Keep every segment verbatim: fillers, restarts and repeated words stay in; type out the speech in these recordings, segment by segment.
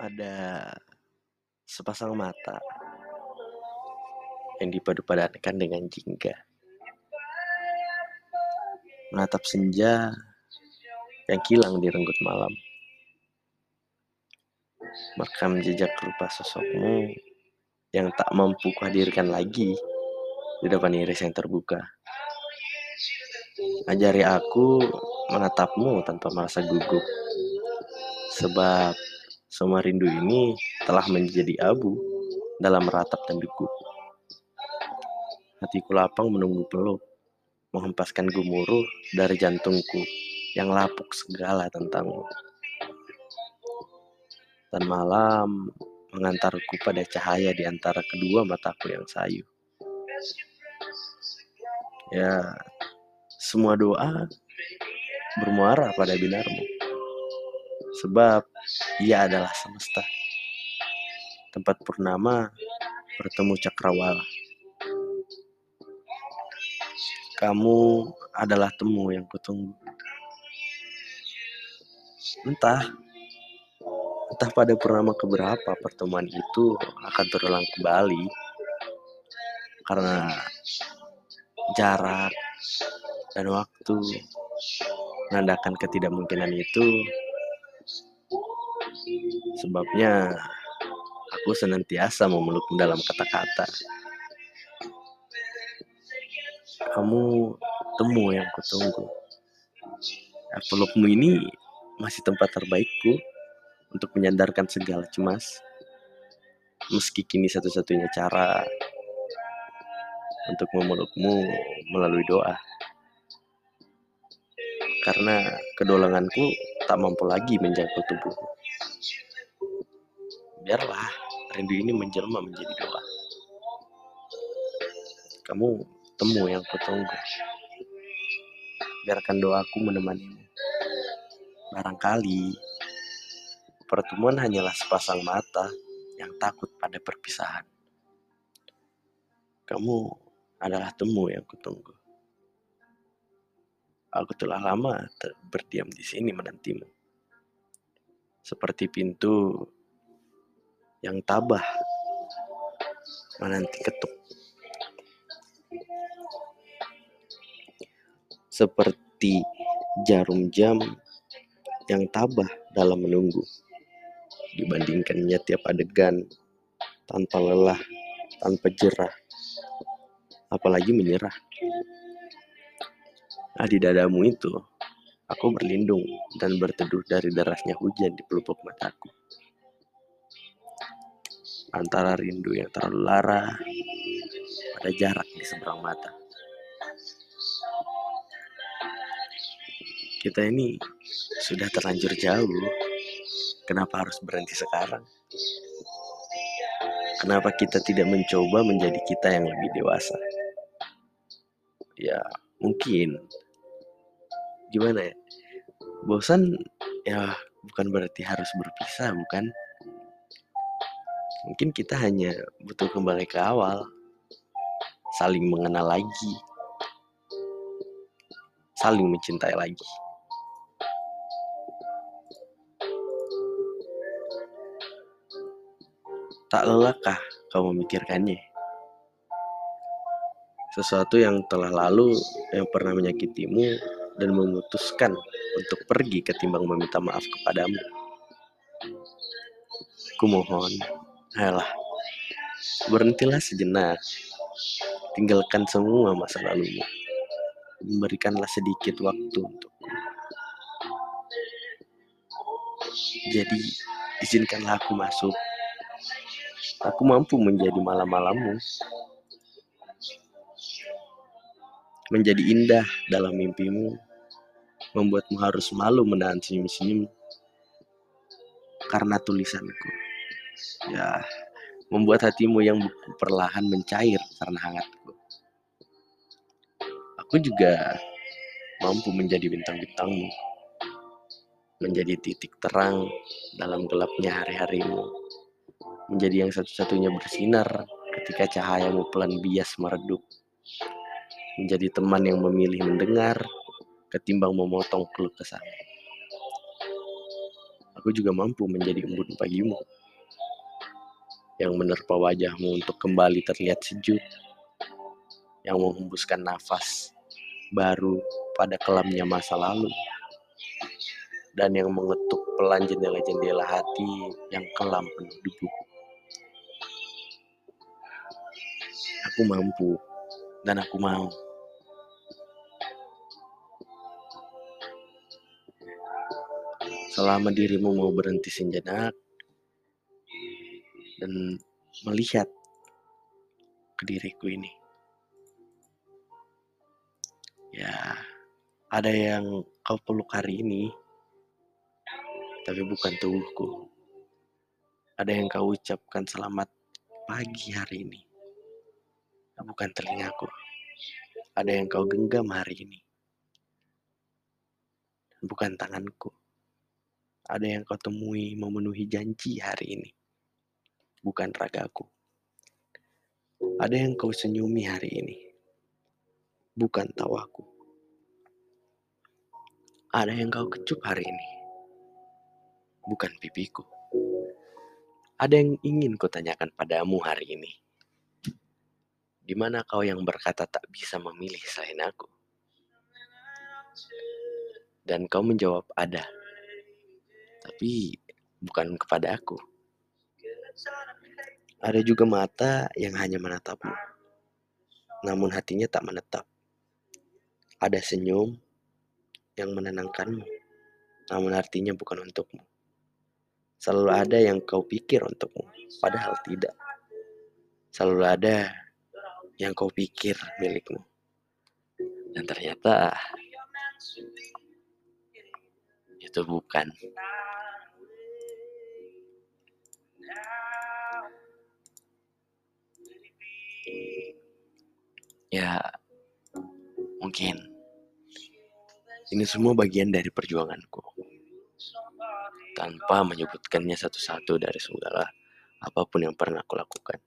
pada sepasang mata yang dipadu-padankan dengan jingga, menatap senja yang kilang di renggut malam, merekam jejak rupa sosokmu yang tak mampu kuhadirkan lagi di depan iris yang terbuka. Ajari aku menatapmu tanpa merasa gugup, sebab semua rindu ini telah menjadi abu dalam ratap tandukku. Hatiku lapang menunggu peluk, menghempaskan gemuruh dari jantungku yang lapuk segala tentangmu. Dan malam mengantarku pada cahaya di antara kedua mataku yang sayu. Ya, semua doa bermuara pada binarmu, sebab ia adalah semesta, tempat purnama bertemu cakrawala. Kamu adalah temu yang kutunggu. Entah Entah pada purnama keberapa pertemuan itu akan terulang kembali, karena jarak dan waktu menandakan ketidakmungkinan itu. Sebabnya aku senantiasa memelukmu dalam kata-kata. Kamu temu yang kutunggu. Pelukmu ini masih tempat terbaikku untuk menyandarkan segala cemas, meski kini satu-satunya cara untuk memelukmu melalui doa, karena kedolanganku tak mampu lagi menjangkau tubuhmu. Biarlah rindu ini menjelma menjadi doa. Kamu temu yang kutunggu. Biarkan doaku menemanimu. Barangkali pertemuan hanyalah sepasang mata yang takut pada perpisahan. Kamu adalah temu yang kutunggu. Aku telah lama ter- berdiam di sini menantimu. Seperti pintu yang tabah menanti ketuk. Seperti jarum jam yang tabah dalam menunggu. Dibandingkannya tiap adegan, tanpa lelah, tanpa jerah, apalagi menyerah. Nah, di dadamu itu, aku berlindung dan berteduh dari derasnya hujan di pelupuk mataku. Antara rindu yang terlalu lara, pada jarak di seberang mata. Kita ini sudah terlanjur jauh. Kenapa harus berhenti sekarang? Kenapa kita tidak mencoba menjadi kita yang lebih dewasa? Ya, mungkin. Gimana ya? Bosan ya bukan berarti harus berpisah, bukan? Mungkin kita hanya butuh kembali ke awal. Saling mengenal lagi. Saling mencintai lagi. Tak lelahkah kau memikirkannya? Sesuatu yang telah lalu, yang pernah menyakitimu dan memutuskan untuk pergi ketimbang meminta maaf kepadamu. Kumohon, ayolah, berhentilah sejenak. Tinggalkan semua masa lalumu. Berikanlah sedikit waktu untukku. Jadi, izinkanlah aku masuk. Aku mampu menjadi malam-malammu, menjadi indah dalam mimpimu, membuatmu harus malu menahan senyum-senyum karena tulisanku. Ya, membuat hatimu yang perlahan mencair karena hangatku. Aku juga mampu menjadi bintang-bintangmu, menjadi titik terang dalam gelapnya hari-harimu, menjadi yang satu-satunya bersinar ketika cahayamu pelan bias meredup, menjadi teman yang memilih mendengar ketimbang memotong keluh kesah. aku juga mampu menjadi embun pagimu yang menerpa wajahmu untuk kembali terlihat sejuk, yang menghembuskan nafas baru pada kelamnya masa lalu, dan yang mengetuk pelan jendela-jendela hati yang kelam penuh debu. Aku mampu dan aku mau. Selama dirimu mau berhenti sejenak dan melihat ke diriku ini. Ya, ada yang kau peluk hari ini, tapi bukan tubuhku. Ada yang kau ucapkan selamat pagi hari ini, bukan telingaku. Ada yang kau genggam hari ini, bukan tanganku. Ada yang kau temui memenuhi janji hari ini, bukan ragaku. Ada yang kau senyumi hari ini, bukan tawaku. Ada yang kau kecup hari ini, bukan pipiku. Ada yang ingin kutanyakan padamu hari ini. Di mana kau yang berkata tak bisa memilih selain aku? Dan kau menjawab ada, tapi bukan kepada aku. Ada juga mata yang hanya menatapmu, namun hatinya tak menetap. Ada senyum yang menenangkanmu, namun artinya bukan untukmu. Selalu ada yang kau pikir untukmu, padahal tidak. Selalu ada yang kau pikir milikmu, dan ternyata itu bukan. Ya, mungkin ini semua bagian dari perjuanganku. Tanpa menyebutkannya satu-satu dari segala apapun yang pernah aku lakukan.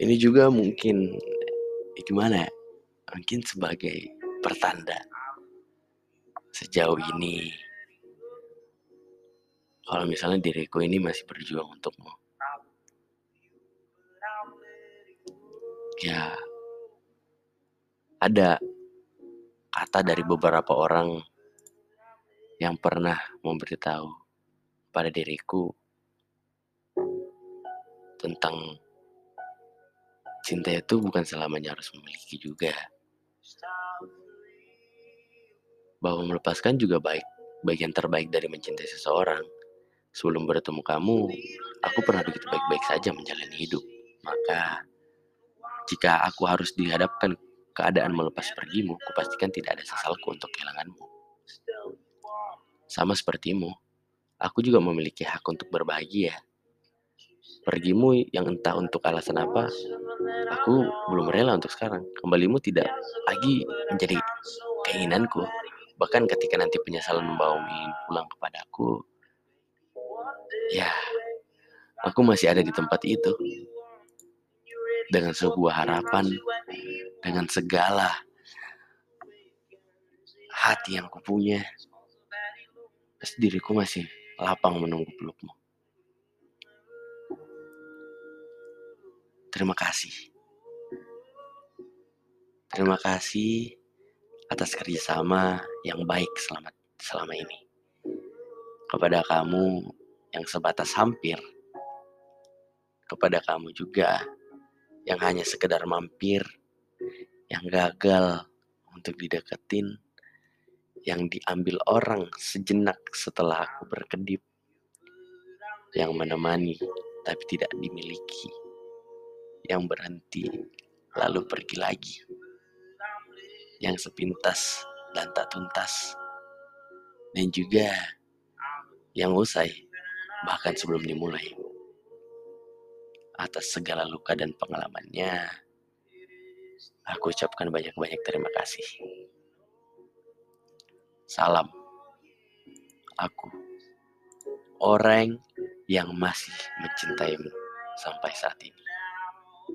Ini juga mungkin, ya gimana ya, mungkin sebagai pertanda sejauh ini. Kalau misalnya diriku ini masih berjuang untukmu. Ya, ada kata dari beberapa orang yang pernah memberitahu pada diriku tentang cinta itu bukan selamanya harus memiliki juga. Bahwa melepaskan juga baik, bagian terbaik dari mencintai seseorang. Sebelum bertemu kamu, aku pernah begitu baik-baik saja menjalani hidup. Maka, jika aku harus dihadapkan keadaan melepas pergimu, kupastikan tidak ada sesalku untuk kehilanganmu. Sama sepertimu, aku juga memiliki hak untuk berbahagia. Pergimu yang entah untuk alasan apa, aku belum rela untuk sekarang. Kembalimu tidak lagi menjadi keinginanku. Bahkan ketika nanti penyesalan membawamu pulang kepadaku, ya, aku masih ada di tempat itu. Dengan sebuah harapan, dengan segala hati yang kupunya, terus diriku masih lapang menunggu pelukmu. Terima kasih. Terima kasih atas kerjasama yang baik selama, selama ini. Kepada kamu yang sebatas hampir. Kepada kamu juga yang hanya sekedar mampir. Yang gagal untuk dideketin. Yang diambil orang sejenak setelah aku berkedip. Yang menemani tapi tidak dimiliki. Yang berhenti, lalu pergi lagi. Yang sepintas dan tak tuntas. Dan juga yang usai, bahkan sebelum dimulai. Atas segala luka dan pengalamannya, aku ucapkan banyak-banyak terima kasih. Salam. Aku, orang yang masih mencintaimu sampai saat ini.